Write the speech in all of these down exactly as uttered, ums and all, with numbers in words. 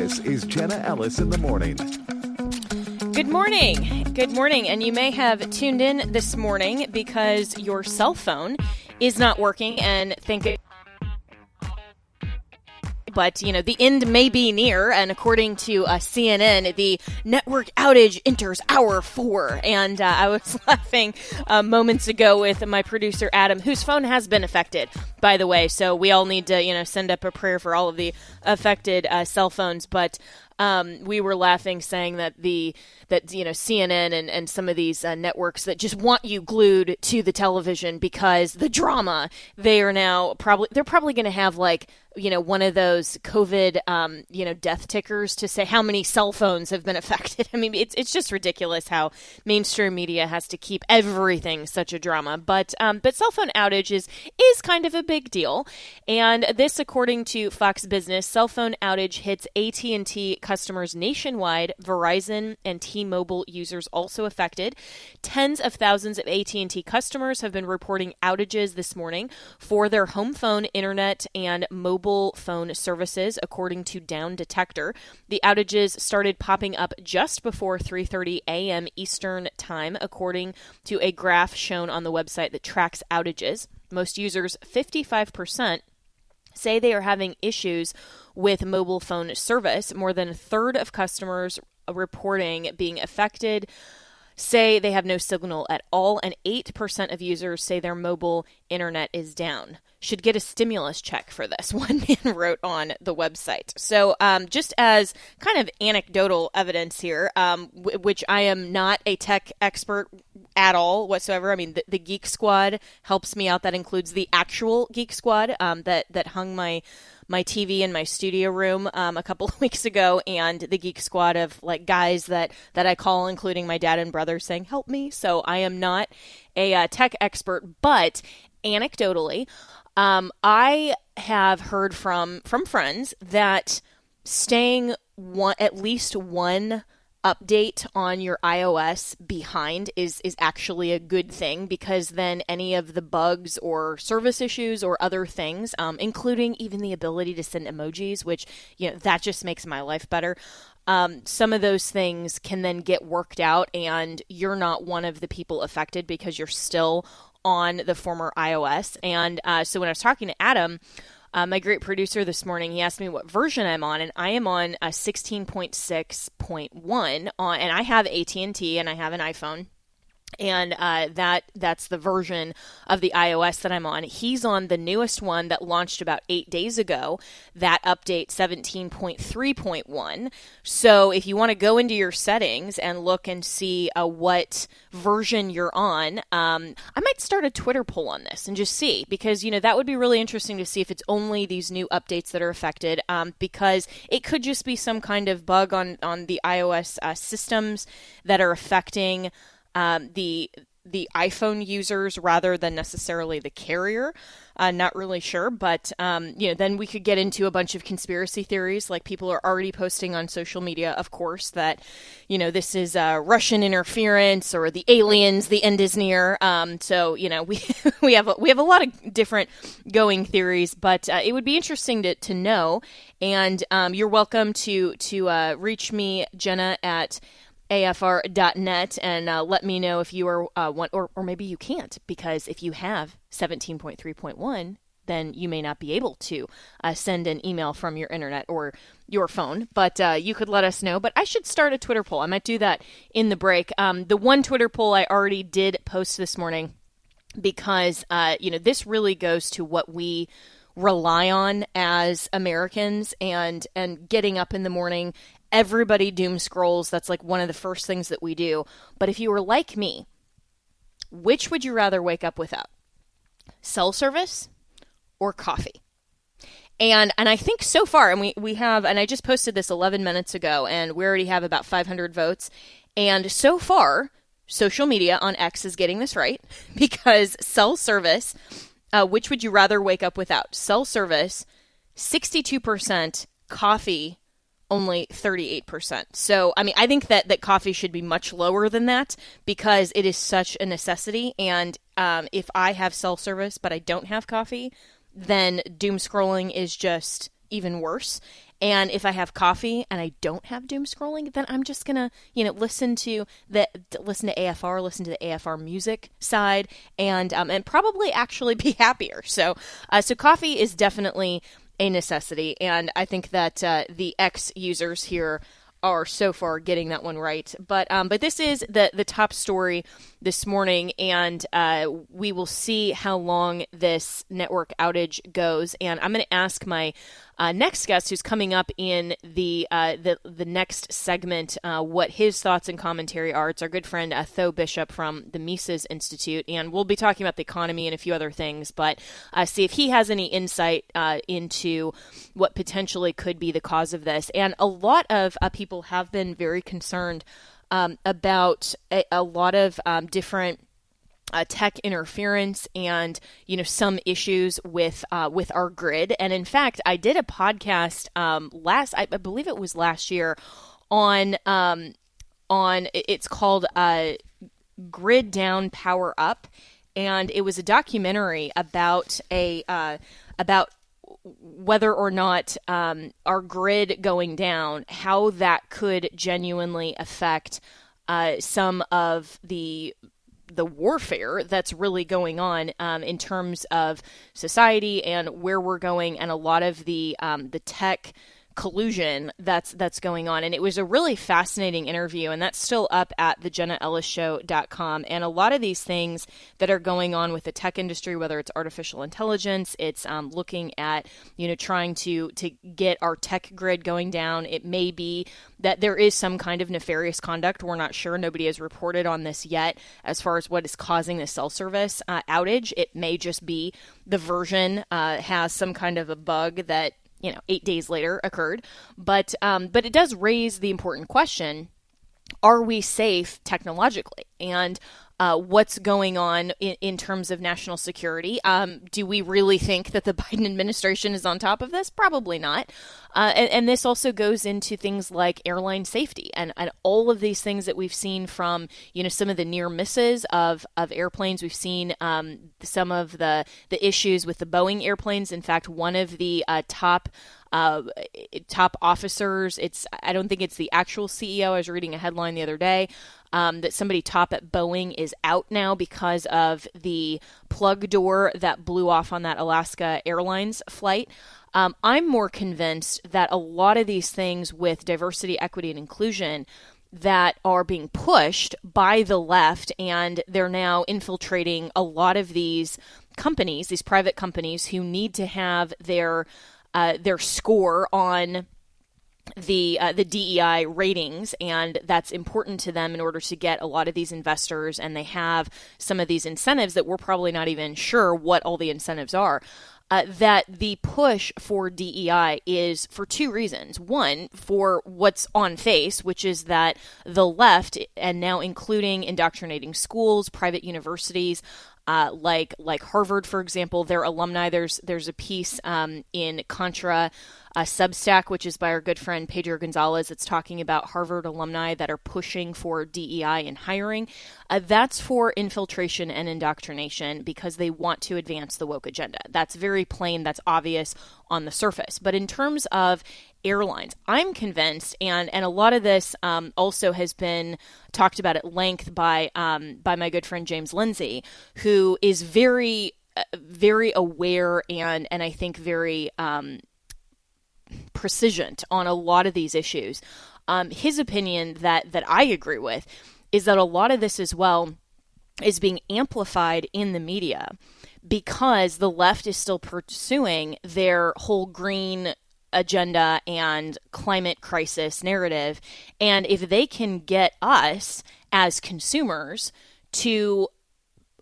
This is Jenna Ellis in the morning. Good morning. Good morning. And you may have tuned in this morning because your cell phone is not working, and thank you. But, you know, the end may be near. And according to uh, C N N, the network outage enters hour four. And uh, I was laughing uh, moments ago with my producer, Adam, whose phone has been affected, by the way. So we all need to, you know, send up a prayer for all of the affected uh, cell phones. But um, we were laughing, saying that the that, you know, C N N and, and some of these uh, networks that just want you glued to the television because the drama, they are now probably they're probably going to have, like, you know, one of those COVID, um, you know, death tickers to say how many cell phones have been affected. I mean, it's it's just ridiculous how mainstream media has to keep everything such a drama. But um, but cell phone outage is, is kind of a big deal. And this, according to Fox Business, cell phone outage hits A T and T customers nationwide. Verizon and T-Mobile users also affected. Tens of thousands of A T and T customers have been reporting outages this morning for their home phone, internet, and mobile mobile phone services, according to Down Detector. The outages started popping up just before three thirty a.m. Eastern Time, according to a graph shown on the website that tracks outages. Most users, fifty-five percent, say they are having issues with mobile phone service. More than a third of customers reporting being affected say they have no signal at all, and eight percent of users say their mobile internet is down. Should get a stimulus check for this, one man wrote on the website. So um, just as kind of anecdotal evidence here, um, w- which I am not a tech expert at all whatsoever. I mean, the, the Geek Squad helps me out. That includes the actual Geek Squad um, that, that hung my my T V in my studio room um, a couple of weeks ago, and the Geek Squad of, like, guys that, that I call, including my dad and brother, saying, help me. So I am not a uh, tech expert, but anecdotally, Um, I have heard from, from friends that staying one, at least one update on your iOS behind is, is actually a good thing, because then any of the bugs or service issues or other things, um, including even the ability to send emojis, which, you know, that just makes my life better. Um, some of those things can then get worked out, and you're not one of the people affected because you're still on the former iOS. And uh, so when I was talking to Adam, uh, my great producer this morning, he asked me what version I'm on, and I am on a sixteen point six point one, on, and I have A T and T, and I have an iPhone, and uh, that that's the version of the iOS that I'm on. He's on the newest one that launched about eight days ago, that update seventeen point three point one. So if you want to go into your settings and look and see uh, what version you're on, um, I might start a Twitter poll on this and just see, because, you know, that would be really interesting to see if it's only these new updates that are affected, um, because it could just be some kind of bug on, on the iOS uh, systems that are affecting Um, the the iPhone users rather than necessarily the carrier. Uh, not really sure, but um, you know, then we could get into a bunch of conspiracy theories. Like, people are already posting on social media, of course, that, you know, this is uh, Russian interference or the aliens. The end is near. Um, so you know, we we have a, we have a lot of different going theories, but uh, it would be interesting to to know. And um, you're welcome to to uh, reach me, Jenna, at A F R dot net, and uh, let me know if you are uh, one, or, or maybe you can't, because if you have seventeen point three point one, then you may not be able to uh, send an email from your internet or your phone, but uh, you could let us know. But I should start a Twitter poll. I might do that in the break. Um, the one Twitter poll I already did post this morning because, uh, you know, this really goes to what we rely on as Americans and, and getting up in the morning. Everybody doom scrolls. That's like one of the first things that we do. But if you were like me, which would you rather wake up without? Cell service or coffee? And and I think so far, and we, we have, and I just posted this eleven minutes ago, and we already have about five hundred votes. And so far, social media on X is getting this right, because cell service, uh, which would you rather wake up without? Cell service, sixty-two percent, coffee, only thirty-eight percent. So, I mean, I think that, that coffee should be much lower than that, because it is such a necessity. And um, if I have cell service but I don't have coffee, then doom scrolling is just even worse. And if I have coffee and I don't have doom scrolling, then I'm just going to, you know, listen to the listen to A F R, listen to the A F R music side, and um, and probably actually be happier. So, uh, so coffee is definitely a necessity, and I think that uh, the X users here are so far getting that one right. But um, but this is the the top story this morning, and uh, we will see how long this network outage goes. And I'm going to ask my uh, next guest, who's coming up in the uh, the, the next segment, uh, what his thoughts and commentary are. It's our good friend uh, Tho Bishop from the Mises Institute, and we'll be talking about the economy and a few other things. But uh, see if he has any insight uh, into what potentially could be the cause of this. And a lot of uh, people have been very concerned Um, about a, a lot of um, different uh, tech interference and, you know, some issues with uh, with our grid. And in fact, I did a podcast um, last, I, I believe it was last year, on um, on it's called uh, Grid Down Power Up, and it was a documentary about a uh, about. whether or not um, our grid going down, how that could genuinely affect uh, some of the the warfare that's really going on um, in terms of society and where we're going, and a lot of the um, the tech collusion that's that's going on. And it was a really fascinating interview, and that's still up at the Jenna Ellis Show dot com. And a lot of these things that are going on with the tech industry, whether it's artificial intelligence, it's um, looking at, you know, trying to to get our tech grid going down. It may be that there is some kind of nefarious conduct. We're not sure. Nobody has reported on this yet as far as what is causing the cell service uh, outage. It may just be the version uh, has some kind of a bug that, you know, eight days later occurred. But um, but it does raise the important question, are we safe technologically? And uh, what's going on in, in terms of national security? Um, do we really think that the Biden administration is on top of this? Probably not. Uh, and, and this also goes into things like airline safety and, and all of these things that we've seen from, you know, some of the near misses of, of airplanes. We've seen um, some of the, the issues with the Boeing airplanes. In fact, one of the uh, top uh, top officers, it's I don't think it's the actual C E O. I was reading a headline the other day um, that somebody top at Boeing is out now because of the plug door that blew off on that Alaska Airlines flight. Um, I'm more convinced that a lot of these things with diversity, equity, and inclusion that are being pushed by the left, and they're now infiltrating a lot of these companies, these private companies who need to have their uh, their score on the uh, the D E I ratings, and that's important to them in order to get a lot of these investors, and they have some of these incentives that we're probably not even sure what all the incentives are. Uh, that the push for D E I is for two reasons. One, for what's on face, which is that the left, and now including indoctrinating schools, private universities, uh, like like Harvard, for example, their alumni. There's there's a piece um, in Contra uh, Substack, which is by our good friend Pedro Gonzalez, that's talking about Harvard alumni that are pushing for D E I in hiring. Uh, that's for infiltration and indoctrination because they want to advance the woke agenda. That's very plain. That's obvious on the surface. But in terms of airlines, I'm convinced, and, and a lot of this um, also has been talked about at length by um, by my good friend James Lindsay, who is very very aware and, and I think very um, precision on a lot of these issues. Um, his opinion that, that I agree with is that a lot of this as well is being amplified in the media because the left is still pursuing their whole green agenda and climate crisis narrative. And if they can get us as consumers to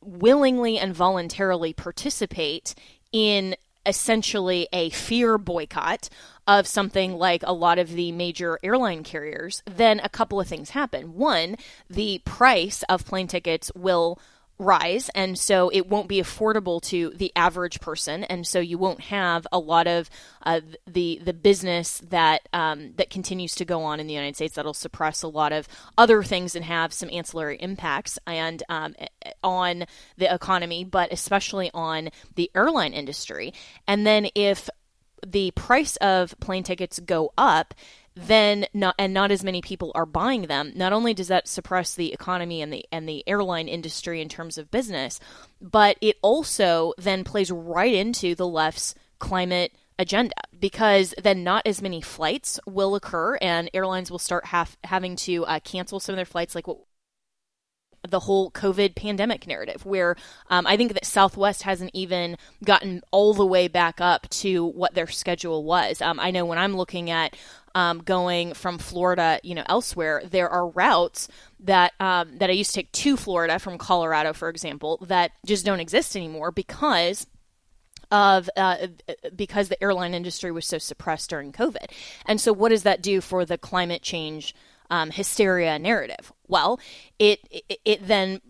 willingly and voluntarily participate in essentially a fear boycott of something like a lot of the major airline carriers, then a couple of things happen. One, the price of plane tickets will rise, and so it won't be affordable to the average person, and so you won't have a lot of uh, the the business that um, that continues to go on in the United States that'll suppress a lot of other things and have some ancillary impacts and um, on the economy, but especially on the airline industry. And then if the price of plane tickets go up, then not, and not as many people are buying them. Not only does that suppress the economy and the and the airline industry in terms of business, but it also then plays right into the left's climate agenda, because then not as many flights will occur and airlines will start have, having to uh, cancel some of their flights, like what the whole COVID pandemic narrative, where um, I think that Southwest hasn't even gotten all the way back up to what their schedule was. Um, I know when I'm looking at um, going from Florida, you know, elsewhere, there are routes that um, that I used to take to Florida from Colorado, for example, that just don't exist anymore because of uh, because the airline industry was so suppressed during COVID. And so what does that do for the climate change Um, hysteria narrative? Well, it, it it then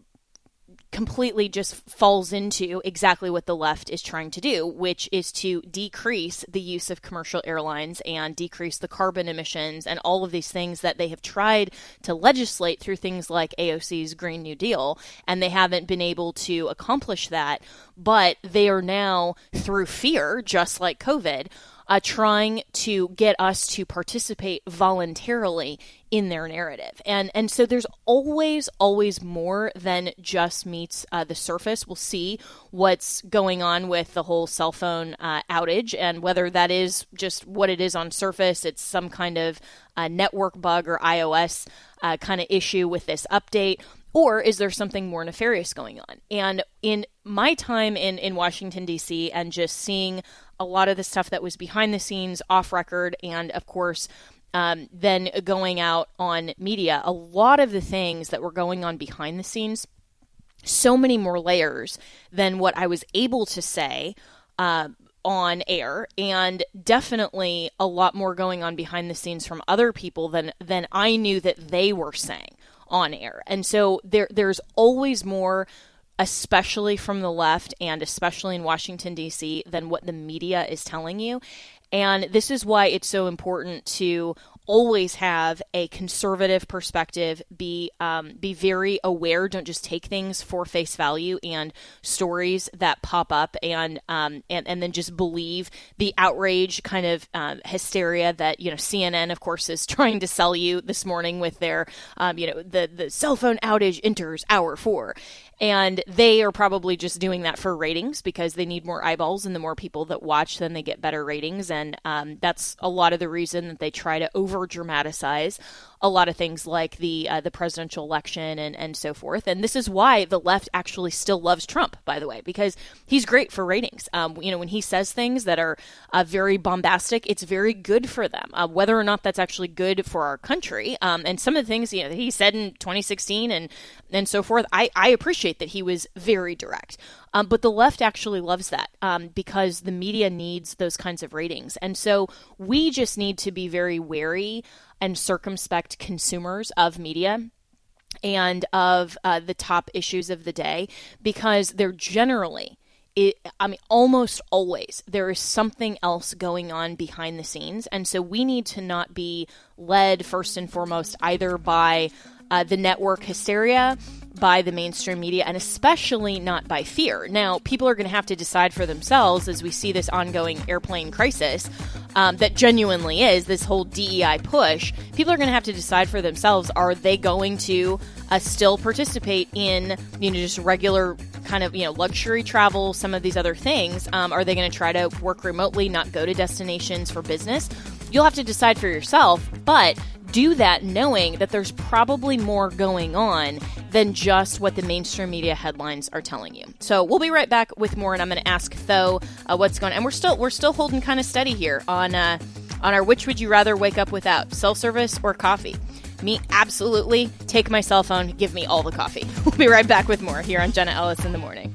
completely just falls into exactly what the left is trying to do, which is to decrease the use of commercial airlines and decrease the carbon emissions and all of these things that they have tried to legislate through things like A O C's Green New Deal, and they haven't been able to accomplish that. But they are now, through fear, just like COVID, Uh, trying to get us to participate voluntarily in their narrative. And and so there's always, always more than just meets uh, the surface. We'll see what's going on with the whole cell phone uh, outage, and whether that is just what it is on surface. It's some kind of uh, network bug or iOS uh, kind of issue with this update. Or is there something more nefarious going on? And in my time in, in Washington, D C, and just seeing a lot of the stuff that was behind the scenes, off record, and of course, um, then going out on media, a lot of the things that were going on behind the scenes, so many more layers than what I was able to say uh, on air, and definitely a lot more going on behind the scenes from other people than, than I knew that they were saying on air. And so there, there's always more, especially from the left and especially in Washington, D C, than what the media is telling you. And this is why it's so important to always have a conservative perspective, be um, be very aware, don't just take things for face value and stories that pop up and um, and, and then just believe the outrage kind of uh, hysteria that, you know, C N N, of course, is trying to sell you this morning with their, um, you know, the, the cell phone outage enters hour four. And they are probably just doing that for ratings because they need more eyeballs, and the more people that watch, then they get better ratings. And um, that's a lot of the reason that they try to over-dramatize a lot of things like the uh, the presidential election and, and so forth. And this is why the left actually still loves Trump, by the way, because he's great for ratings. Um, you know, when he says things that are uh, very bombastic, it's very good for them, uh, whether or not that's actually good for our country. Um, and some of the things, you know, that he said in twenty sixteen and, and so forth, I, I appreciate that he was very direct. Um, but the left actually loves that um, because the media needs those kinds of ratings. And so we just need to be very wary and circumspect consumers of media and of uh, the top issues of the day, because they're generally, it, I mean, almost always, there is something else going on behind the scenes. And so we need to not be led first and foremost either by uh, the network hysteria, by the mainstream media, and especially not by fear. Now, people are going to have to decide for themselves as we see this ongoing airplane crisis um, that genuinely is this whole D E I push. People are going to have to decide for themselves, are they going to uh, still participate in, you know, just regular kind of, you know, luxury travel, some of these other things? Um, are they going to try to work remotely, not go to destinations for business? You'll have to decide for yourself, but do that knowing that there's probably more going on than just what the mainstream media headlines are telling you. So we'll be right back with more, and I'm going to ask Tho uh, what's going on. And we're still we're still holding kind of steady here on uh, on our which would you rather wake up without, self-service or coffee? Me, absolutely. Take my cell phone. Give me all the coffee. We'll be right back with more here on Jenna Ellis in the Morning.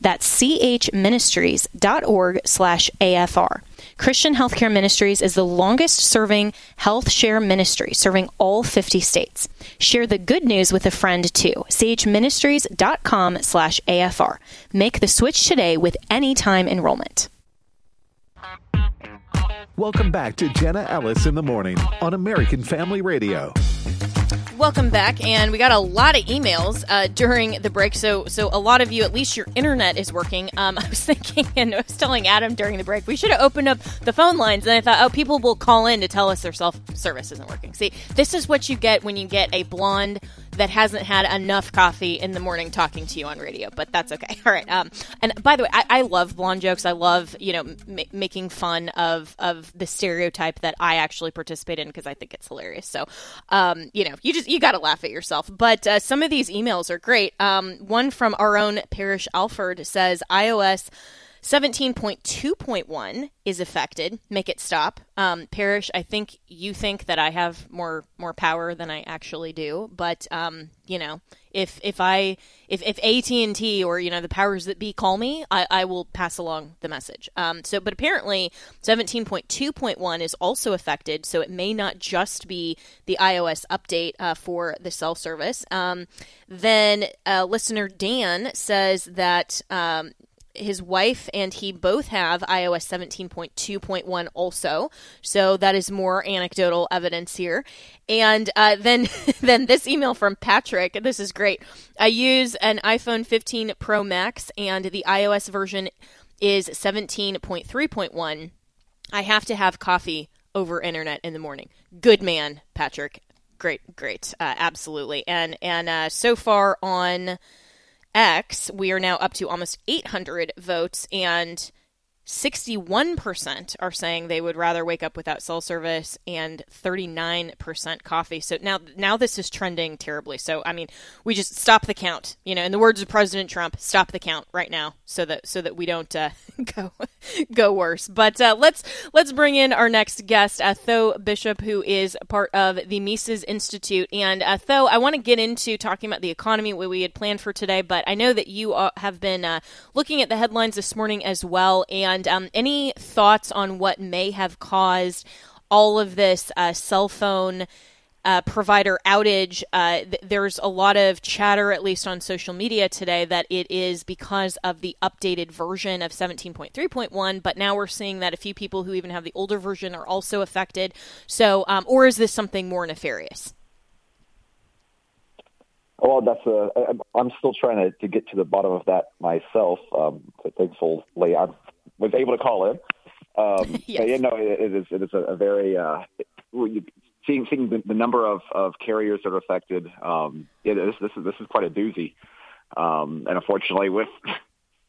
That's c h ministries dot org slash A F R. Christian Healthcare Ministries is the longest-serving health share ministry, serving all fifty states. Share the good news with a friend, too. c h ministries dot com slash A F R. Make the switch today with anytime enrollment. Welcome back to Jenna Ellis in the Morning on American Family Radio. Welcome back, and we got a lot of emails uh, during the break, so so a lot of you, at least your internet is working. Um, I was thinking, and I was telling Adam during the break, we should have opened up the phone lines, and I thought, oh, people will call in to tell us their self-service isn't working. See, this is what you get when you get a blonde that hasn't had enough coffee in the morning talking to you on radio, but that's okay. All right. Um, and by the way, I, I love blonde jokes. I love, you know, m- making fun of, of the stereotype that I actually participate in because I think it's hilarious. So, um, you know, you just, you got to laugh at yourself. But uh, some of these emails are great. Um, one from our own Parrish Alford says iOS seventeen point two point one is affected. Make it stop. Um, Parrish, I think you think that I have more more power than I actually do. But, um, you know, if if I if, if A T and T or, you know, the powers that be call me, I, I will pass along the message. Um, so but apparently seventeen point two point one is also affected. So it may not just be the iOS update uh, for the cell service. Um, then uh, listener Dan says that um, his wife and he both have iOS seventeen point two point one also. So that is more anecdotal evidence here. And uh, then then this email from Patrick. This is great. I use an iPhone fifteen Pro Max and the iOS version is seventeen point three point one. I have to have coffee over internet in the morning. Good man, Patrick. Great, great. Uh, absolutely. And, and uh, so far on X, we are now up to almost eight hundred votes, and sixty-one percent are saying they would rather wake up without cell service, and thirty-nine percent coffee. So now now this is trending terribly. So, I mean, we just stop the count. You know, in the words of President Trump, stop the count right now so that so that we don't uh, go go worse. But uh, let's let's bring in our next guest, uh, Tho Bishop, who is part of the Mises Institute. And uh, Tho, I want to get into talking about the economy, what we had planned for today, but I know that you uh, have been uh, looking at the headlines this morning as well. And And um, any thoughts on what may have caused all of this uh, cell phone uh, provider outage? Uh, th- there's a lot of chatter, at least on social media today, that it is because of the updated version of seventeen point three point one. But now we're seeing that a few people who even have the older version are also affected. So, um, or is this something more nefarious? Well, that's uh, I'm still trying to, to get to the bottom of that myself. Um, thankfully, I'm was able to call in. Um, yes. But, you know, it, it is it is a, a very uh, seeing seeing the, the number of, of carriers that are affected. Um, yeah, this this is this is quite a doozy, um, and unfortunately, with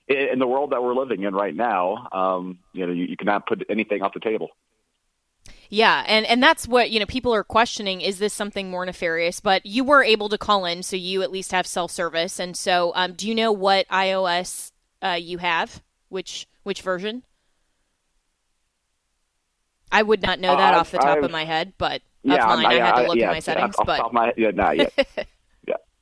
in the world that we're living in right now, um, you know, you, you cannot put anything off the table. Yeah, and, and that's what, you know, people are questioning, is this something more nefarious? But you were able to call in, so you at least have self-service. And so um, do you know what iOS uh, you have? Which which version? I would not know that uh, off the top I've, of my head, but yeah, of mine, I, I had to look yeah, at my settings. Yeah, but... my, yeah, not yet.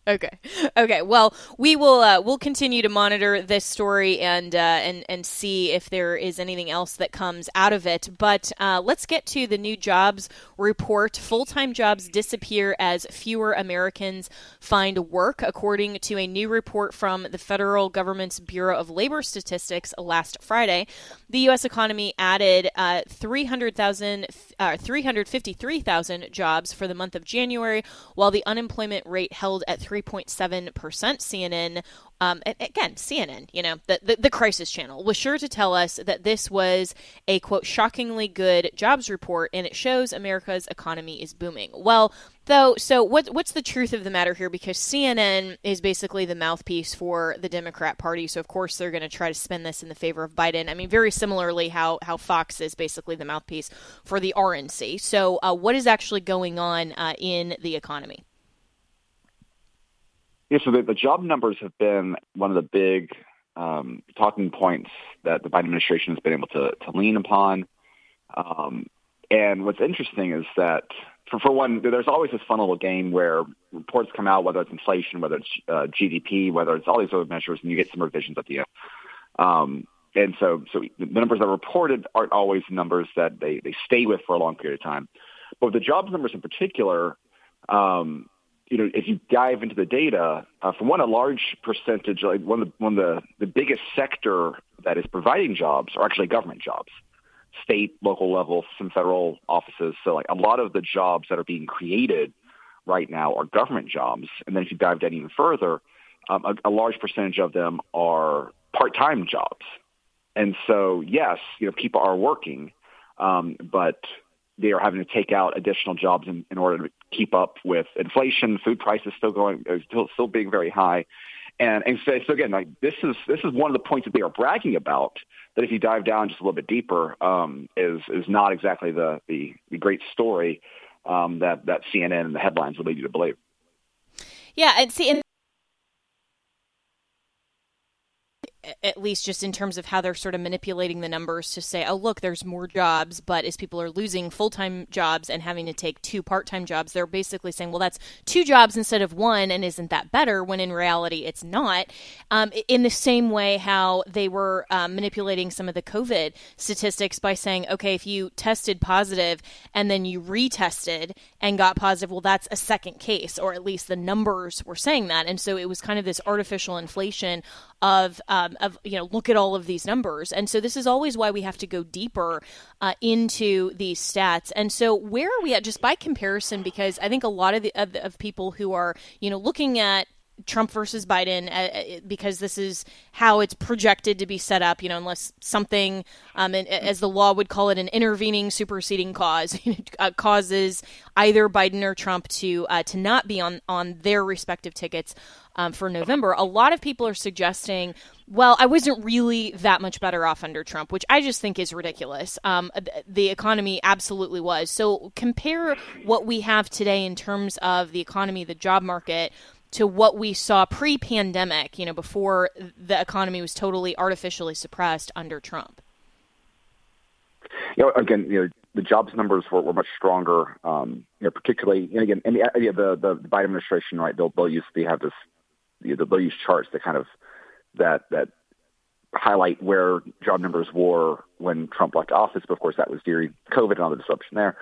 Okay. Okay. Well, we will uh, we'll continue to monitor this story and uh, and and see if there is anything else that comes out of it. But uh, let's get to the new jobs report. Full-time jobs disappear as fewer Americans find work, according to a new report from the federal government's Bureau of Labor Statistics last Friday. The U S economy added uh, three hundred thousand, uh, three hundred fifty-three thousand jobs for the month of January, while the unemployment rate held at three point seven percent. C N N, um, again, C N N, you know, the, the, the crisis channel, was sure to tell us that this was a, quote, shockingly good jobs report, and it shows America's economy is booming. Well, though, so what, what's the truth of the matter here? Because C N N is basically the mouthpiece for the Democrat Party, so of course they're going to try to spin this in the favor of Biden. I mean, very similarly how, how Fox is basically the mouthpiece for the R N C. So uh, what is actually going on uh, in the economy? Yeah, so the, the job numbers have been one of the big um, talking points that the Biden administration has been able to, to lean upon. Um, and what's interesting is that, for, for one, there's always this fun little game where reports come out, whether it's inflation, whether it's uh, G D P, whether it's all these other measures, and you get some revisions at the end. Um, and so, so the numbers that are reported aren't always numbers that they, they stay with for a long period of time. But with the jobs numbers in particular, um, you know, if you dive into the data, uh, for one, a large percentage, like one of the, one of the, the biggest sector that is providing jobs are actually government jobs, state, local level, some federal offices. So like a lot of the jobs that are being created right now are government jobs. And then if you dive down even further, um, a, a large percentage of them are part-time jobs. And so, yes, you know, people are working, um, but they are having to take out additional jobs in, in order to keep up with inflation. Food prices still going, still still being very high, and and so, so again, like this is this is one of the points that they are bragging about. That if you dive down just a little bit deeper, um, is is not exactly the the, the great story um, that that C N N and the headlines would lead you to believe. Yeah, and see. And- at least just in terms of how they're sort of manipulating the numbers to say, oh, look, there's more jobs. But as people are losing full-time jobs and having to take two part-time jobs, they're basically saying, well, that's two jobs instead of one. And isn't that better? When in reality, it's not. Um, in the same way how they were um, manipulating some of the COVID statistics by saying, OK, if you tested positive and then you retested and got positive, well, that's a second case, or at least the numbers were saying that. And so it was kind of this artificial inflation of um, of, you know, look at all of these numbers. And so this is always why we have to go deeper uh, into these stats. And so where are we at just by comparison? Because I think a lot of the of, of people who are, you know, looking at Trump versus Biden, uh, because this is how it's projected to be set up, you know, unless something, um, and, as the law would call it, an intervening, superseding cause, uh, causes either Biden or Trump to uh, to not be on, on their respective tickets um, for November. A lot of people are suggesting, well, I wasn't really that much better off under Trump, which I just think is ridiculous. Um, the economy absolutely was. So compare what we have today in terms of the economy, the job market, to what we saw pre-pandemic, you know, before the economy was totally artificially suppressed under Trump. You know, again, you know, the jobs numbers were, were much stronger, um, you know, particularly, and again, and the idea of the, the Biden administration, right, they'll, they'll use, they have this, you know, they'll use charts that kind of, that, that highlight where job numbers were when Trump left office, but of course that was during COVID and all the disruption there.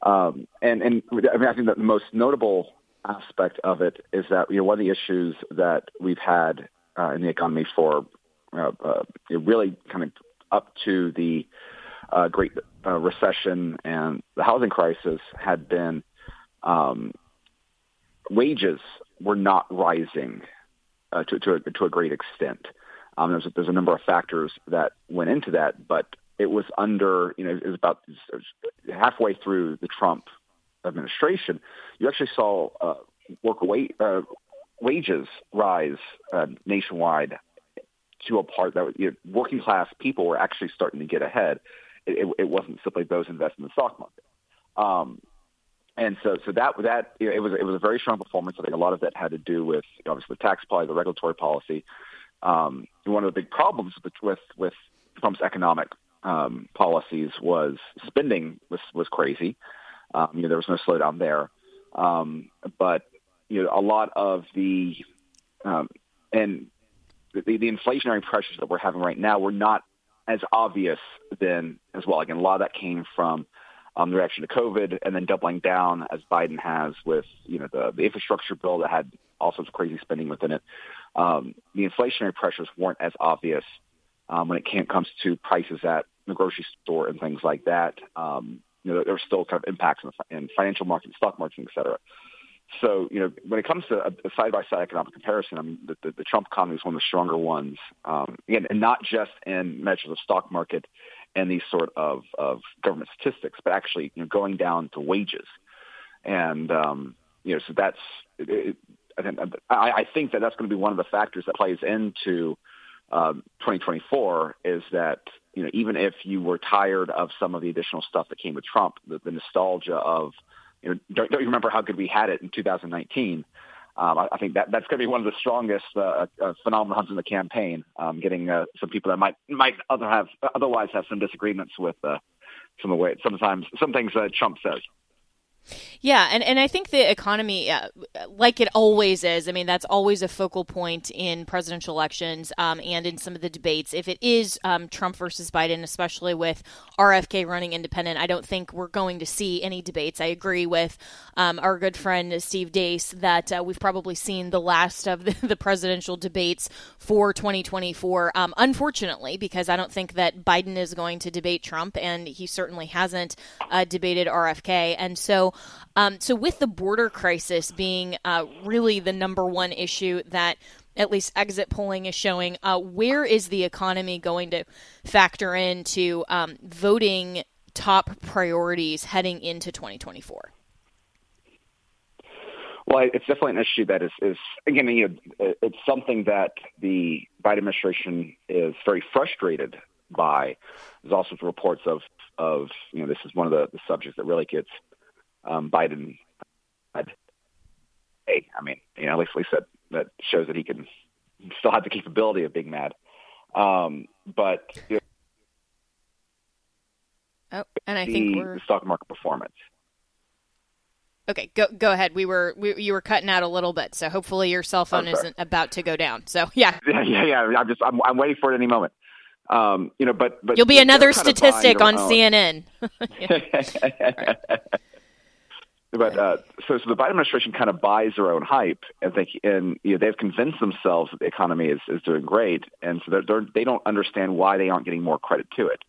Um, and, and I mean, I think that the most notable aspect of it is that, you know, one of the issues that we've had uh, in the economy for uh, uh, really kind of up to the uh, Great uh, Recession and the housing crisis had been um, wages were not rising uh, to to a, to a great extent. Um, there's, a, there's a number of factors that went into that, but it was under, you know, it was about it was halfway through the Trump administration, you actually saw uh, worker wa- uh, wages rise uh, nationwide to a part that, you know, working class people were actually starting to get ahead. It, it, it wasn't simply those invested in the stock market. Um, and so, so that that it was it was a very strong performance. I think a lot of that had to do with obviously the tax policy, the regulatory policy. Um, one of the big problems with with, with Trump's economic um, policies was spending was was crazy. Um, you know, there was no slowdown there, um, but you know, a lot of the um, and the, the inflationary pressures that we're having right now were not as obvious then as well. Again, a lot of that came from um, the reaction to COVID, and then doubling down as Biden has with you know the, the infrastructure bill that had all sorts of crazy spending within it. Um, the inflationary pressures weren't as obvious um, when it came, comes to prices at the grocery store and things like that. Um, you know, there were still kind of impacts in, the, in financial markets, stock markets, et cetera. So, you know, when it comes to a side-by-side economic comparison, I mean, the, the, the Trump economy is one of the stronger ones, um, again, and not just in measures of stock market and these sort of, of government statistics, but actually, you know, going down to wages. And, um, you know, so that's it, I, think, I, I think that that's going to be one of the factors that plays into um, twenty twenty-four is that, you know, even if you were tired of some of the additional stuff that came with Trump, the, the nostalgia of, you know, don't, don't you remember how good we had it in two thousand nineteen? Um, I, I think that that's going to be one of the strongest uh, uh, phenomenons in the campaign, um, getting uh, some people that might might other have otherwise have some disagreements with uh, some of the way sometimes some things uh, Trump says. Yeah, and, and I think the economy, uh, like it always is, I mean, that's always a focal point in presidential elections um, and in some of the debates. If it is um, Trump versus Biden, especially with R F K running independent, I don't think we're going to see any debates. I agree with um, our good friend Steve Dace that uh, we've probably seen the last of the, the presidential debates for twenty twenty-four, um, unfortunately, because I don't think that Biden is going to debate Trump, and he certainly hasn't uh, debated R F K. And so Um, so with the border crisis being uh, really the number one issue that at least exit polling is showing, uh, where is the economy going to factor into um, voting top priorities heading into twenty twenty-four? Well, it's definitely an issue that is, is again, you know, it's something that the Biden administration is very frustrated by. There's all sorts of reports of, of you know, this is one of the, the subjects that really gets Um, Biden, hey, I mean, you know, at least he said that shows that he can still have the capability of being mad. Um, but you know, oh, and I the, think we're... the stock market performance. Okay, go go ahead. We were we, you were cutting out a little bit, so hopefully your cell phone isn't about to go down. So yeah, yeah, yeah. yeah. I'm just I'm, I'm waiting for it any moment. Um, you know, but but you'll be another statistic on own. C N N. Right. But uh, so, so the Biden administration kind of buys their own hype, and they and you know, they've convinced themselves that the economy is, is doing great, and so they're, they're, they don't understand why they aren't getting more credit to it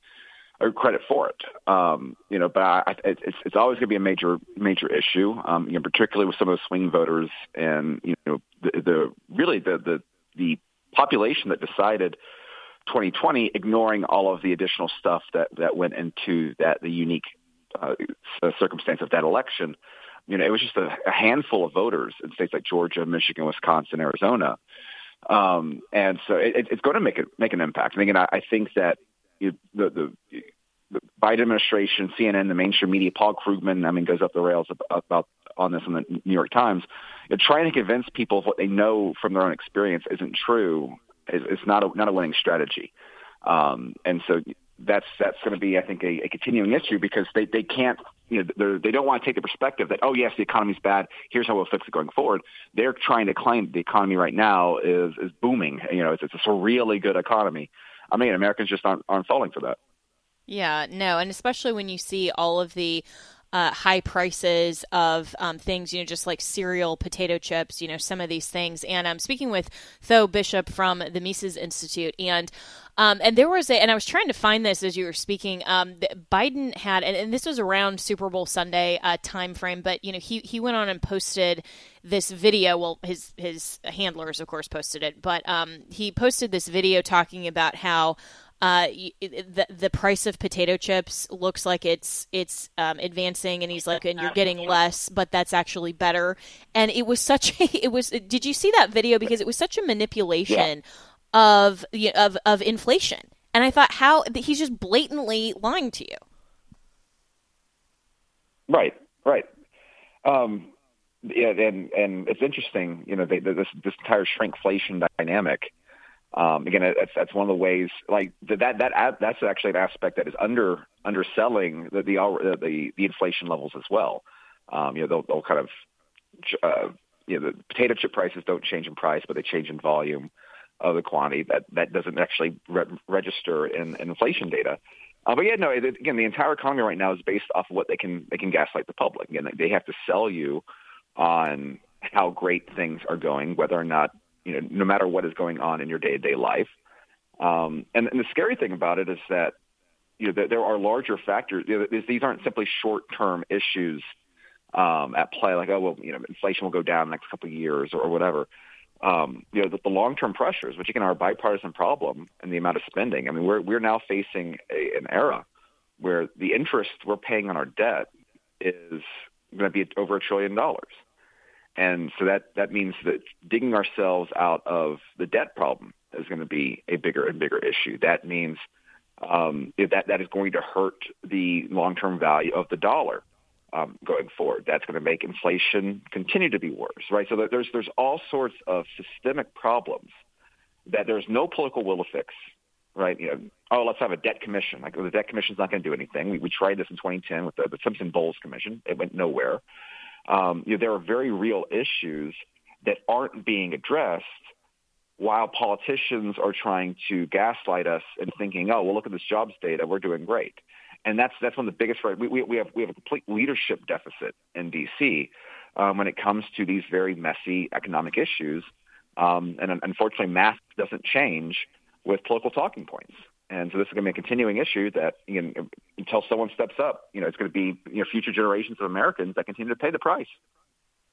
or credit for it. Um, you know, but I, it's it's always going to be a major major issue, um, you know, particularly with some of the swing voters and you know the, the really the, the the population that decided twenty twenty, ignoring all of the additional stuff that, that went into that the unique. Uh, circumstance of that election, you know, it was just a, a handful of voters in states like Georgia, Michigan, Wisconsin, Arizona, um, and so it, it's going to make it make an impact. And again, I, I think that it, the, the, the Biden administration, C N N, the mainstream media, Paul Krugman, I mean, goes up the rails about, about on this in the New York Times, you know, trying to convince people of what they know from their own experience isn't true. It's, it's not a, not a winning strategy, um, and so. That's that's going to be, I think, a, a continuing issue because they, they can't, you know, they don't want to take the perspective that, oh, yes, the economy's bad. Here's how we'll fix it going forward. They're trying to claim the economy right now is, is booming. You know, it's, it's a really good economy. I mean, Americans just aren't, aren't falling for that. Yeah, no. And especially when you see all of the Uh, high prices of um, things, you know, just like cereal, potato chips, you know, some of these things. And I'm speaking with Tho Bishop from the Mises Institute. And um, and there was a, and I was trying to find this as you were speaking, um, Biden had, and, and this was around Super Bowl Sunday uh, time frame, but, you know, he, he went on and posted this video. Well, his, his handlers, of course, posted it, but um, he posted this video talking about how Uh, the the price of potato chips looks like it's it's um, advancing, and he's like, and you're getting less, but that's actually better. And it was such a, it was. Did you see that video? Because it was such a manipulation yeah. of of of inflation. And I thought, how he's just blatantly lying to you. Right, right. Um, yeah, and and it's interesting, you know, they, this this entire shrinkflation dynamic. Um, again, that's that's one of the ways. Like that that that's actually an aspect that is under underselling the the the, the inflation levels as well. Um, you know, they'll, they'll kind of uh, you know, the potato chip prices don't change in price, but they change in volume of the quantity. That that doesn't actually re- register in, in inflation data. Uh, but yeah, no. It, again, the entire economy right now is based off of what they can they can gaslight the public. Again, they have to sell you on how great things are going, whether or not you know, no matter what is going on in your day to day life. Um, and, and the scary thing about it is that you know there, there are larger factors. You know, these aren't simply short term issues um, at play, like oh well, you know, inflation will go down in the next couple of years or, or whatever. Um, you know, the, the long-term pressures, which again are a bipartisan problem, and the amount of spending. I mean, we're we're now facing a, an era where the interest we're paying on our debt is going to be over a trillion dollars, and so that that means that digging ourselves out of the debt problem is going to be a bigger and bigger issue. That means um, that that is going to hurt the long-term value of the dollar. Um, going forward, that's going to make inflation continue to be worse, right? So there's there's all sorts of systemic problems that there's no political will to fix, right? You know, oh, let's have a debt commission. Like well, the debt commission's not going to do anything. We, we tried this in twenty ten with the, the Simpson-Bowles Commission. It went nowhere. Um, you know, there are very real issues that aren't being addressed, while politicians are trying to gaslight us and thinking, oh, well, look at this jobs data. We're doing great. And that's that's one of the biggest right. We, we we have we have a complete leadership deficit in D C um, when it comes to these very messy economic issues, um, and unfortunately, math doesn't change with political talking points. And so this is going to be a continuing issue that you know, until someone steps up, you know, it's going to be you know, future generations of Americans that continue to pay the price.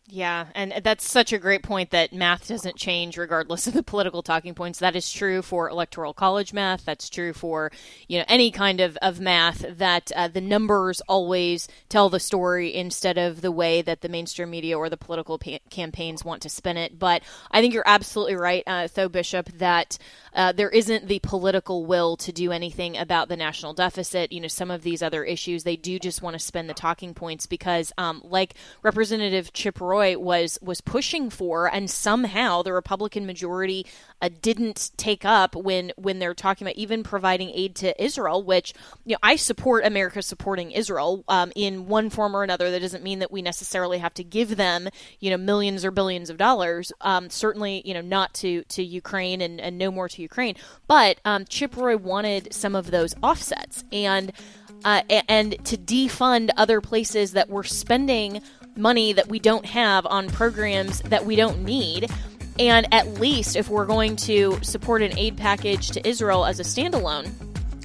Yeah, and that's such a great point that math doesn't change regardless of the political talking points. That is true for electoral college math. That's true for, you know, any kind of, of math that uh, the numbers always tell the story instead of the way that the mainstream media or the political pa- campaigns want to spin it. But I think you're absolutely right, uh, Tho Bishop, that uh, there isn't the political will to do anything about the national deficit. You know, some of these other issues, they do just want to spin the talking points because um, like Representative Chip Roy Roy was was pushing for, and somehow the Republican majority uh, didn't take up when when they're talking about even providing aid to Israel, which you know I support America supporting Israel um, in one form or another. That doesn't mean that we necessarily have to give them you know millions or billions of dollars. Um, certainly, you know not to to Ukraine and, and no more to Ukraine. But um, Chip Roy wanted some of those offsets and uh, and to defund other places that were spending money that we don't have on programs that we don't need. And at least if we're going to support an aid package to Israel as a standalone,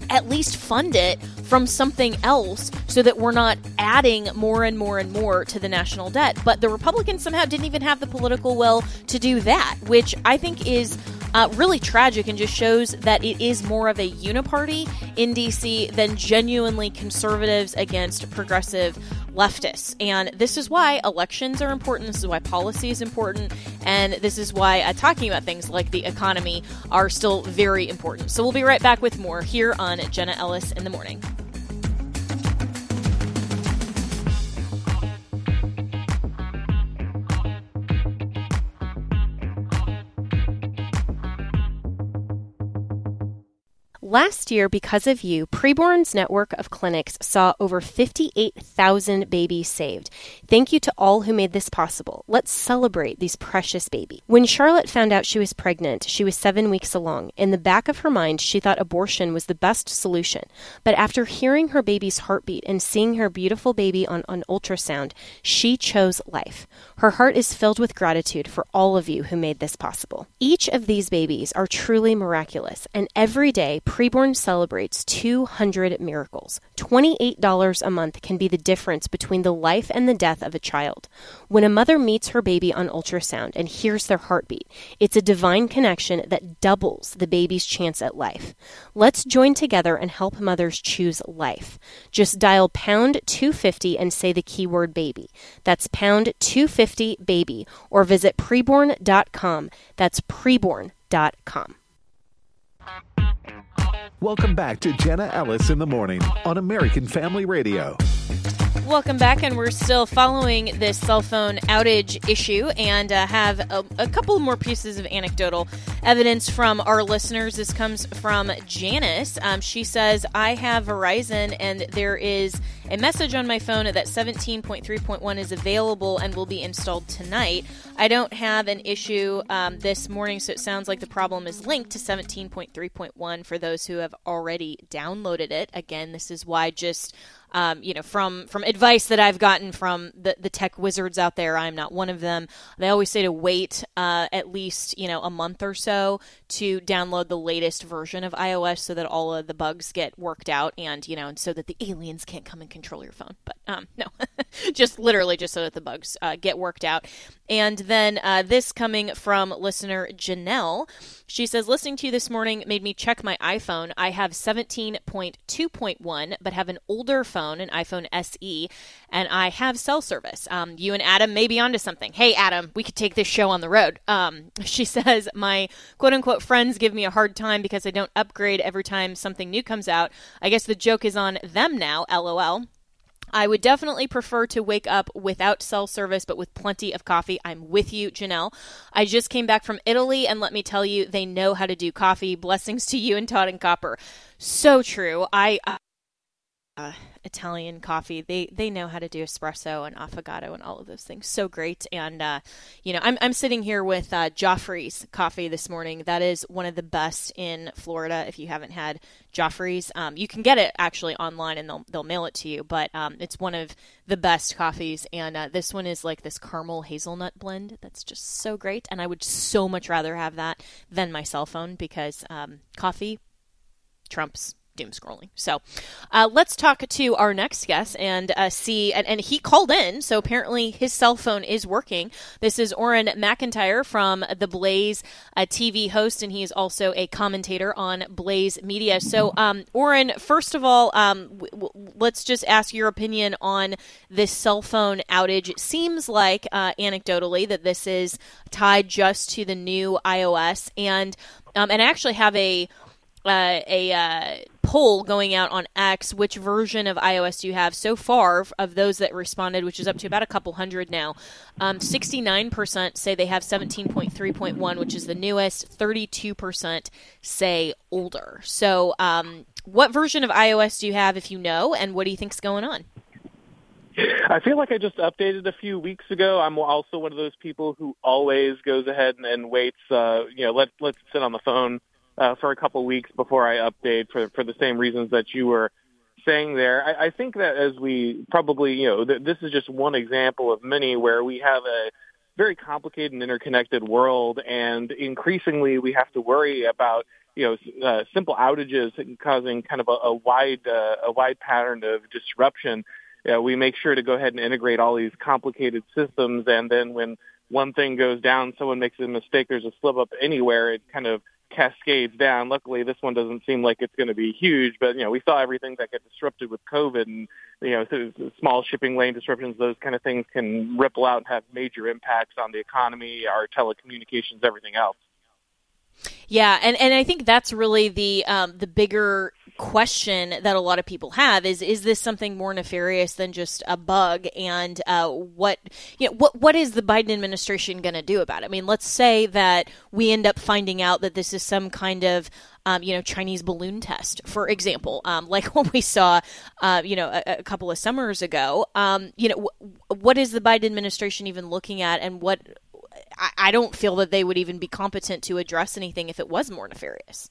at least fund it from something else so that we're not adding more and more and more to the national debt. But the Republicans somehow didn't even have the political will to do that, which I think is Uh, really tragic and just shows that it is more of a uniparty in D C than genuinely conservatives against progressive leftists. And this is why elections are important. This is why policy is important. And this is why uh, talking about things like the economy are still very important. So we'll be right back with more here on Jenna Ellis in the Morning. Last year, because of you, Preborn's network of clinics saw over fifty-eight thousand babies saved. Thank you to all who made this possible. Let's celebrate these precious babies. When Charlotte found out she was pregnant, she was seven weeks along. In the back of her mind, she thought abortion was the best solution. But after hearing her baby's heartbeat and seeing her beautiful baby on an ultrasound, she chose life. Her heart is filled with gratitude for all of you who made this possible. Each of these babies are truly miraculous, and every day, Preborn celebrates two hundred miracles. twenty-eight dollars a month can be the difference between the life and the death of a child. When a mother meets her baby on ultrasound and hears their heartbeat, it's a divine connection that doubles the baby's chance at life. Let's join together and help mothers choose life. Just dial pound two fifty and say the keyword baby. That's pound two fifty baby, or visit preborn dot com. That's preborn dot com. Welcome back to Jenna Ellis in the Morning on American Family Radio. Welcome back, and we're still following this cell phone outage issue and uh, have a, a couple more pieces of anecdotal evidence from our listeners. This comes from Janice. Um, she says, I have Verizon, and there is a message on my phone that seventeen point three point one is available and will be installed tonight. I don't have an issue um, this morning, so it sounds like the problem is linked to seventeen point three point one for those who have already downloaded it. Again, this is why just... Um, you know, from, from advice that I've gotten from the, the tech wizards out there, I'm not one of them. They always say to wait uh, at least, you know, a month or so to download the latest version of iOS so that all of the bugs get worked out and, you know, and so that the aliens can't come and control your phone. But um, no, just literally just so that the bugs uh, get worked out. And then uh, this coming from listener Janelle. She says, listening to you this morning made me check my iPhone. I have seventeen point two point one, but have an older phone, an iPhone S E, and I have cell service. Um, you and Adam may be onto something. Hey, Adam, we could take this show on the road. Um, she says, my quote-unquote friends give me a hard time because I don't upgrade every time something new comes out. I guess the joke is on them now, LOL. I would definitely prefer to wake up without cell service, but with plenty of coffee. I'm with you, Janelle. I just came back from Italy, and let me tell you, they know how to do coffee. Blessings to you and Todd and Copper. So true. I... Uh, uh, Italian coffee. They they know how to do espresso and affogato and all of those things. So great. And, uh, you know, I'm I'm sitting here with uh, Joffrey's coffee this morning. That is one of the best in Florida. If you haven't had Joffrey's, um, you can get it actually online and they'll, they'll mail it to you. But um, it's one of the best coffees. And uh, this one is like this caramel hazelnut blend. That's just so great. And I would so much rather have that than my cell phone because um, coffee trumps doom scrolling. So uh, let's talk to our next guest and uh, see, and, and he called in, so apparently his cell phone is working. This is Auron MacIntyre from the Blaze uh, T V host, and he is also a commentator on Blaze Media. So um, Auron, first of all, um, w- w- let's just ask your opinion on this cell phone outage. It seems like, uh, anecdotally, that this is tied just to the new iOS, and, um, and I actually have a Uh, a uh, poll going out on X, which version of iOS do you have so far of those that responded, which is up to about a couple hundred now. Um, sixty-nine percent say they have seventeen point three point one, which is the newest. thirty-two percent say older. So um, what version of iOS do you have, if you know, and what do you think's going on? I feel like I just updated a few weeks ago. I'm also one of those people who always goes ahead and, and waits, uh, you know, let, let's sit on the phone Uh, for a couple weeks before I update for for the same reasons that you were saying there. I, I think that as we probably, you know, th- this is just one example of many where we have a very complicated and interconnected world, and increasingly we have to worry about, you know, uh, simple outages causing kind of a, a wide uh, a wide pattern of disruption. You know, we make sure to go ahead and integrate all these complicated systems, and then when one thing goes down, someone makes a mistake, there's a slip up anywhere, it kind of cascades down. Luckily, this one doesn't seem like it's going to be huge, but, you know, we saw everything that got disrupted with COVID, and, you know, so small shipping lane disruptions, those kind of things can ripple out and have major impacts on the economy, our telecommunications, everything else. Yeah, and, and I think that's really the um, the bigger question that a lot of people have is, is this something more nefarious than just a bug? And uh, what, you know, what what is the Biden administration going to do about it? I mean, let's say that we end up finding out that this is some kind of Um, you know, Chinese balloon test, for example, um, like what we saw, uh, you know, a, a couple of summers ago. Um, you know, w- what is the Biden administration even looking at, and what? I, I don't feel that they would even be competent to address anything if it was more nefarious.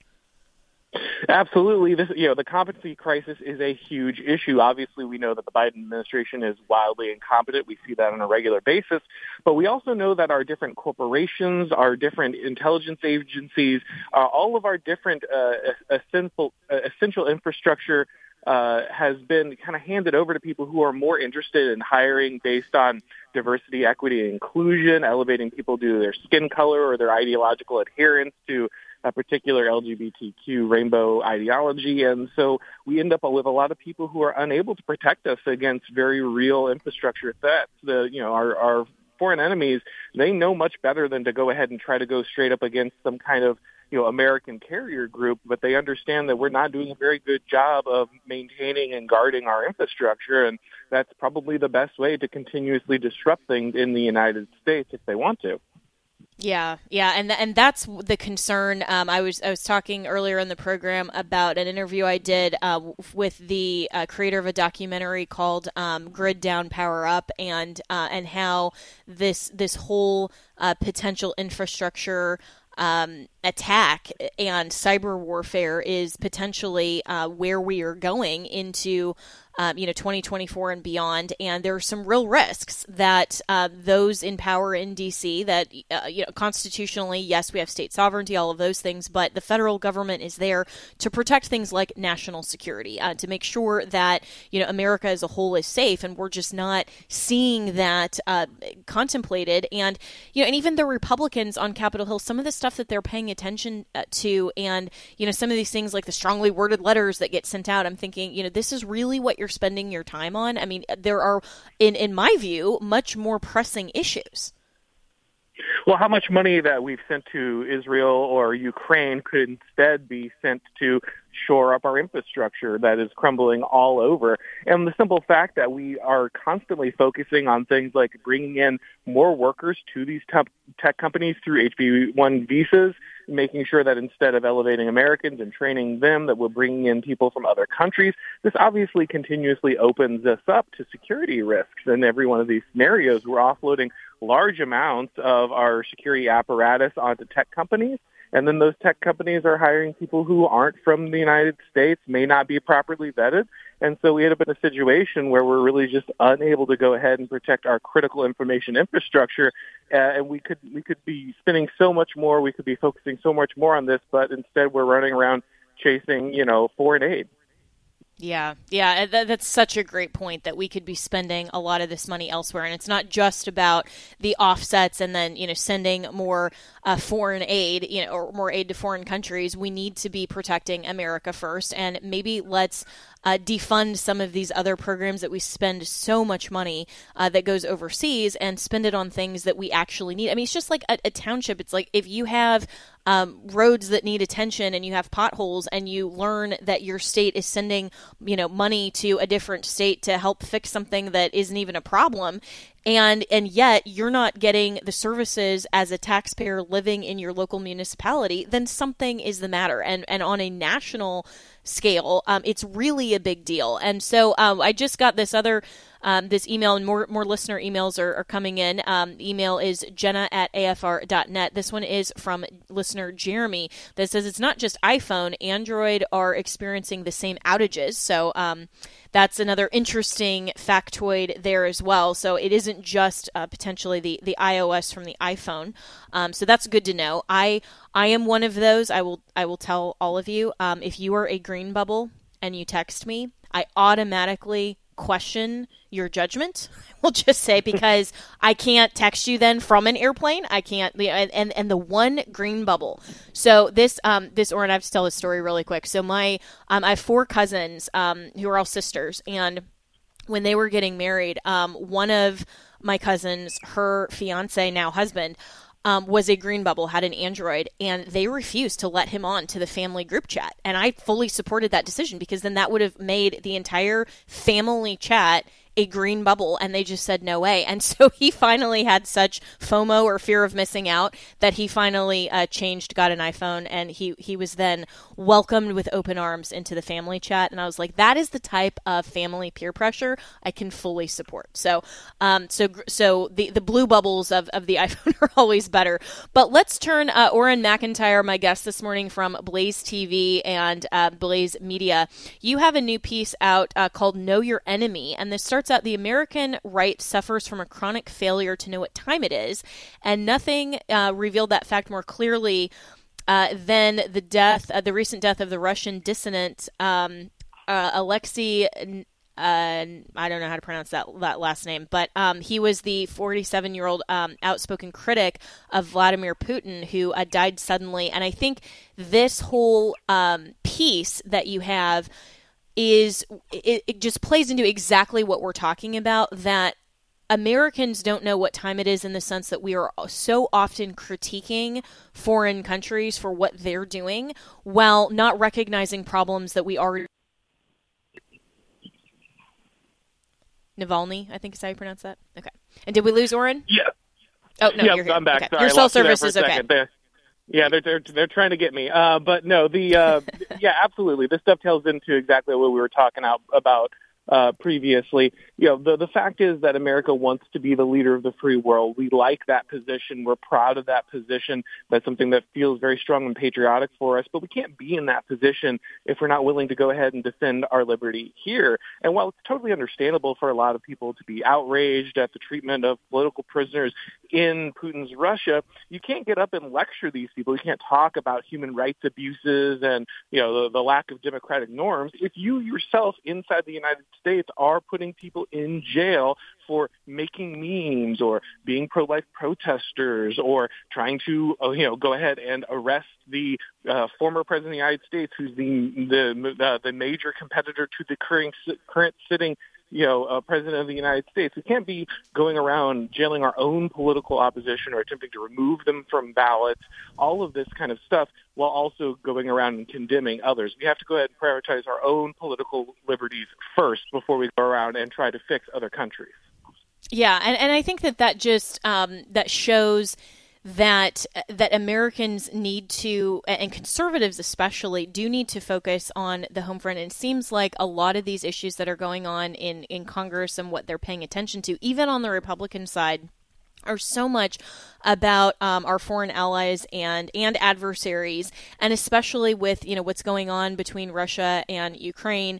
Absolutely. This, you know, the competency crisis is a huge issue. Obviously, we know that the Biden administration is wildly incompetent. We see that on a regular basis. But we also know that our different corporations, our different intelligence agencies, uh, all of our different uh, essential, essential infrastructure uh, has been kind of handed over to people who are more interested in hiring based on diversity, equity, and inclusion, elevating people due to their skin color or their ideological adherence to a particular L G B T Q rainbow ideology. And so we end up with a lot of people who are unable to protect us against very real infrastructure threats. The, you know, our, our foreign enemies, they know much better than to go ahead and try to go straight up against some kind of, you know, American carrier group, but they understand that we're not doing a very good job of maintaining and guarding our infrastructure, and that's probably the best way to continuously disrupt things in the United States if they want to. Yeah, yeah, and th- and that's the concern. Um, I was I was talking earlier in the program about an interview I did uh, with the uh, creator of a documentary called um, "Grid Down Power Up," and uh, and how this this whole uh, potential infrastructure Um, attack and cyber warfare is potentially uh, where we are going into, um, you know, twenty twenty-four and beyond. And there are some real risks that uh, those in power in D C that, uh, you know, constitutionally, yes, we have state sovereignty, all of those things, but the federal government is there to protect things like national security, uh, to make sure that, you know, America as a whole is safe. And we're just not seeing that uh, contemplated. And, you know, and even the Republicans on Capitol Hill, some of the stuff that they're paying attention to, and, you know, some of these things like the strongly worded letters that get sent out, I'm thinking, you know, this is really what you're spending your time on. I mean, there are, in, in my view, much more pressing issues. Well, how much money that we've sent to Israel or Ukraine could instead be sent to shore up our infrastructure that is crumbling all over. And the simple fact that we are constantly focusing on things like bringing in more workers to these tech companies through H B one visas, making sure that instead of elevating Americans and training them, that we're bringing in people from other countries. This obviously continuously opens us up to security risks. In every one of these scenarios, we're offloading large amounts of our security apparatus onto tech companies. And then those tech companies are hiring people who aren't from the United States, may not be properly vetted. And so we end up in a situation where we're really just unable to go ahead and protect our critical information infrastructure. Uh, and we could we could be spending so much more. We could be focusing so much more on this. But instead, we're running around chasing, you know, foreign aid. Yeah, yeah, that, that's such a great point that we could be spending a lot of this money elsewhere. And it's not just about the offsets and then, you know, sending more uh, foreign aid, you know, or more aid to foreign countries. We need to be protecting America first. And maybe let's uh, defund some of these other programs that we spend so much money uh, that goes overseas and spend it on things that we actually need. I mean, it's just like a, a township. It's like if you have Um, roads that need attention and you have potholes and you learn that your state is sending, you know, money to a different state to help fix something that isn't even a problem. And and yet you're not getting the services as a taxpayer living in your local municipality, then something is the matter. And, and on a national scale, um, it's really a big deal. And so um, I just got this other Um, this email, and more more listener emails are, are coming in. Um, email is Jenna at A F R dot net. This one is from listener Jeremy that says it's not just iPhone. Android are experiencing the same outages. So um, that's another interesting factoid there as well. So it isn't just uh, potentially the, the iOS from the iPhone. Um, so that's good to know. I I am one of those. I will I will tell all of you, um, if you are a green bubble and you text me, I automatically question your judgment. We'll just say, because I can't text you then from an airplane. I can't, and and the one green bubble. So this um this Orin, I have to tell this story really quick. So my um I have four cousins um who are all sisters, and when they were getting married, um one of my cousins, her fiance, now husband, Um, was a green bubble, had an Android, and they refused to let him on to the family group chat. And I fully supported that decision, because then that would have made the entire family chat a green bubble, and they just said no way. And so he finally had such FOMO, or fear of missing out, that he finally uh, changed, got an iPhone, and he, he was then welcomed with open arms into the family chat. And I was like, that is the type of family peer pressure I can fully support. So um, so so the, the blue bubbles of, of the iPhone are always better. But let's turn uh, Auron MacIntyre, my guest this morning from Blaze T V and uh, Blaze Media. You have a new piece out uh, called Know Your Enemy, and this starts out, the American right suffers from a chronic failure to know what time it is, and nothing uh, revealed that fact more clearly uh, than the death, uh, the recent death of the Russian dissident um, uh, Alexei. Uh, I don't know how to pronounce that that last name, but um, he was the forty-seven-year-old um, outspoken critic of Vladimir Putin who uh, died suddenly. And I think this whole um, piece that you have is it, it just plays into exactly what we're talking about, that Americans don't know what time it is, in the sense that we are so often critiquing foreign countries for what they're doing while not recognizing problems that we already... Navalny, I think is how you pronounce that. Okay. And did we lose Auron? Yeah. Oh, no, yeah, you're here. I'm back. Okay. Sorry, your cell service is okay. They're, yeah, they're, they're they're trying to get me. Uh, but no, the uh, yeah, absolutely. This dovetails into exactly what we were talking out, about Uh, previously. You know, the, the fact is that America wants to be the leader of the free world. We like that position. We're proud of that position. That's something that feels very strong and patriotic for us, but we can't be in that position if we're not willing to go ahead and defend our liberty here. And while it's totally understandable for a lot of people to be outraged at the treatment of political prisoners in Putin's Russia, you can't get up and lecture these people. You can't talk about human rights abuses and, you know, the, the lack of democratic norms if you yourself inside the United States States are putting people in jail for making memes or being pro-life protesters or trying to, you know, go ahead and arrest the uh, former president of the United States, who's the the, uh, the major competitor to the current current sitting, you know, uh, president of the United States. We can't be going around jailing our own political opposition or attempting to remove them from ballots, all of this kind of stuff, while also going around and condemning others. We have to go ahead and prioritize our own political liberties first before we go around and try to fix other countries. Yeah, and, and I think that that just um, that shows that that Americans need to, and conservatives especially, do need to focus on the home front. And it seems like a lot of these issues that are going on in, in Congress and what they're paying attention to, even on the Republican side, are so much about um, our foreign allies and and adversaries, and especially with, you know, what's going on between Russia and Ukraine.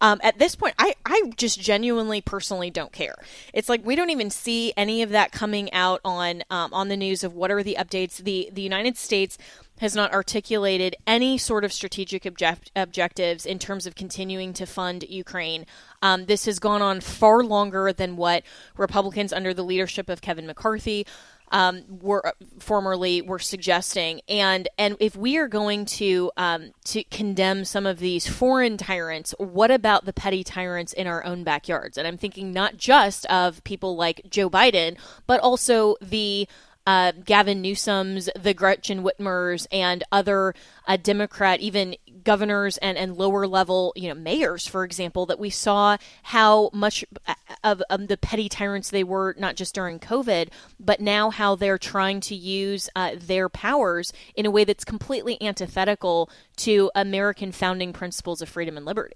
Um, at this point, I, I just genuinely personally don't care. It's like we don't even see any of that coming out on um, on the news of what are the updates. The the United States has not articulated any sort of strategic object, objectives in terms of continuing to fund Ukraine. Um, this has gone on far longer than what Republicans under the leadership of Kevin McCarthy um, were formerly were suggesting. And and if we are going to um, to condemn some of these foreign tyrants, what about the petty tyrants in our own backyards? And I'm thinking not just of people like Joe Biden, but also the Uh, Gavin Newsom's, the Gretchen Whitmers, and other uh, Democrat, even governors and, and lower level, you know, mayors, for example, that we saw how much of, of the petty tyrants they were, not just during COVID, but now how they're trying to use uh, their powers in a way that's completely antithetical to American founding principles of freedom and liberty.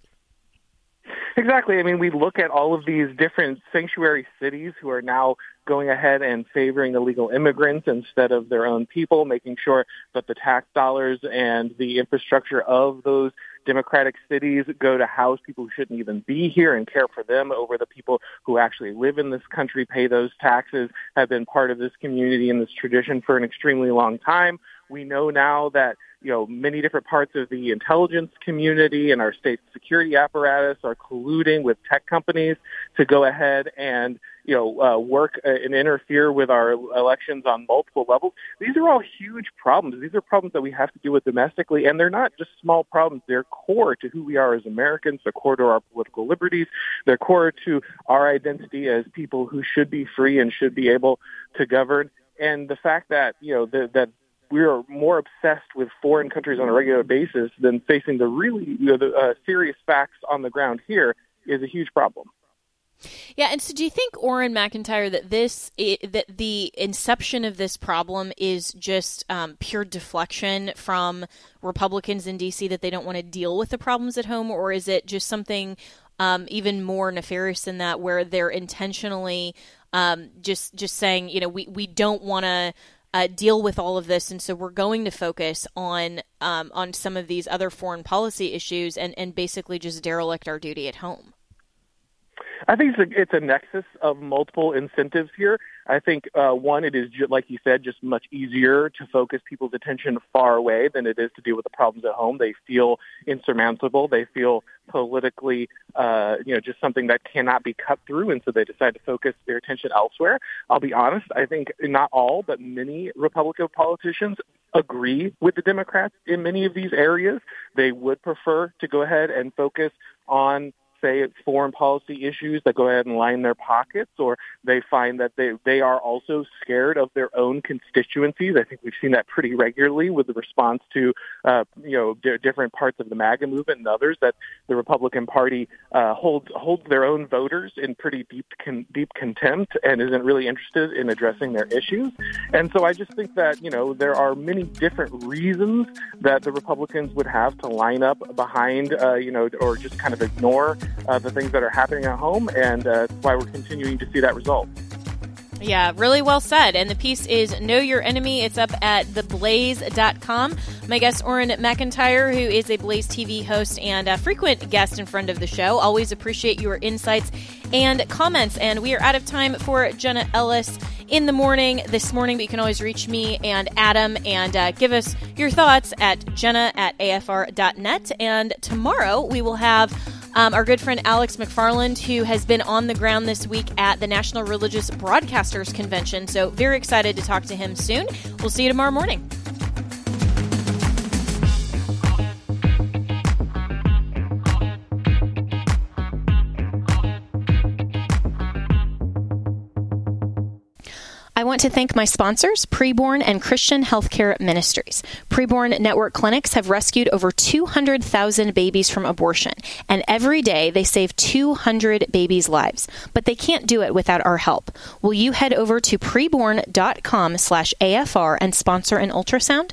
Exactly. I mean, we look at all of these different sanctuary cities who are now going ahead and favoring illegal immigrants instead of their own people, making sure that the tax dollars and the infrastructure of those democratic cities go to house people who shouldn't even be here and care for them over the people who actually live in this country, pay those taxes, have been part of this community and this tradition for an extremely long time. We know now that, you know, many different parts of the intelligence community and our state security apparatus are colluding with tech companies to go ahead and, you know, uh, work and interfere with our elections on multiple levels. These are all huge problems. These are problems that we have to deal with domestically, and they're not just small problems. They're core to who we are as Americans. They're core to our political liberties. They're core to our identity as people who should be free and should be able to govern. And the fact that, you know, the, that we are more obsessed with foreign countries on a regular basis than facing the really, you know, the uh, serious facts on the ground here is a huge problem. Yeah, and so do you think, Auron MacIntyre, that this it, that the inception of this problem is just um, pure deflection from Republicans in D C that they don't want to deal with the problems at home, or is it just something um, even more nefarious than that, where they're intentionally um, just just saying, you know, we we don't want to Uh, deal with all of this, and so we're going to focus on um, on some of these other foreign policy issues, and, and basically just derelict our duty at home? I think it's a, it's a nexus of multiple incentives here. I think, uh, one, it is, like you said, just much easier to focus people's attention far away than it is to deal with the problems at home. They feel insurmountable. They feel politically, uh, you know, just something that cannot be cut through, and so they decide to focus their attention elsewhere. I'll be honest, I think not all, but many Republican politicians agree with the Democrats in many of these areas. They would prefer to go ahead and focus on, say, foreign policy issues that go ahead and line their pockets, or they find that they, they are also scared of their own constituencies. I think we've seen that pretty regularly with the response to, uh, you know, d- different parts of the MAGA movement and others, that the Republican Party uh, holds, holds their own voters in pretty deep con- deep contempt and isn't really interested in addressing their issues. And so I just think that, you know, there are many different reasons that the Republicans would have to line up behind, uh, you know, or just kind of ignore uh, the things that are happening at home, and uh, that's why we're continuing to see that result. Yeah, really well said. And the piece is Know Your Enemy. It's up at the blaze dot com. My guest, Auron MacIntyre, who is a Blaze T V host and a frequent guest and friend of the show. Always appreciate your insights and comments. And we are out of time for Jenna Ellis in the morning this morning, but you can always reach me and Adam and uh, give us your thoughts at jenna at a f r dot net. And tomorrow we will have Um, our good friend Alex McFarland, who has been on the ground this week at the National Religious Broadcasters Convention. So very excited to talk to him soon. We'll see you tomorrow morning. I want to thank my sponsors, Preborn and Christian Healthcare Ministries. Preborn Network clinics have rescued over two hundred thousand babies from abortion, and every day they save two hundred babies' lives. But they can't do it without our help. Will you head over to preborn dot com slash A F R and sponsor an ultrasound?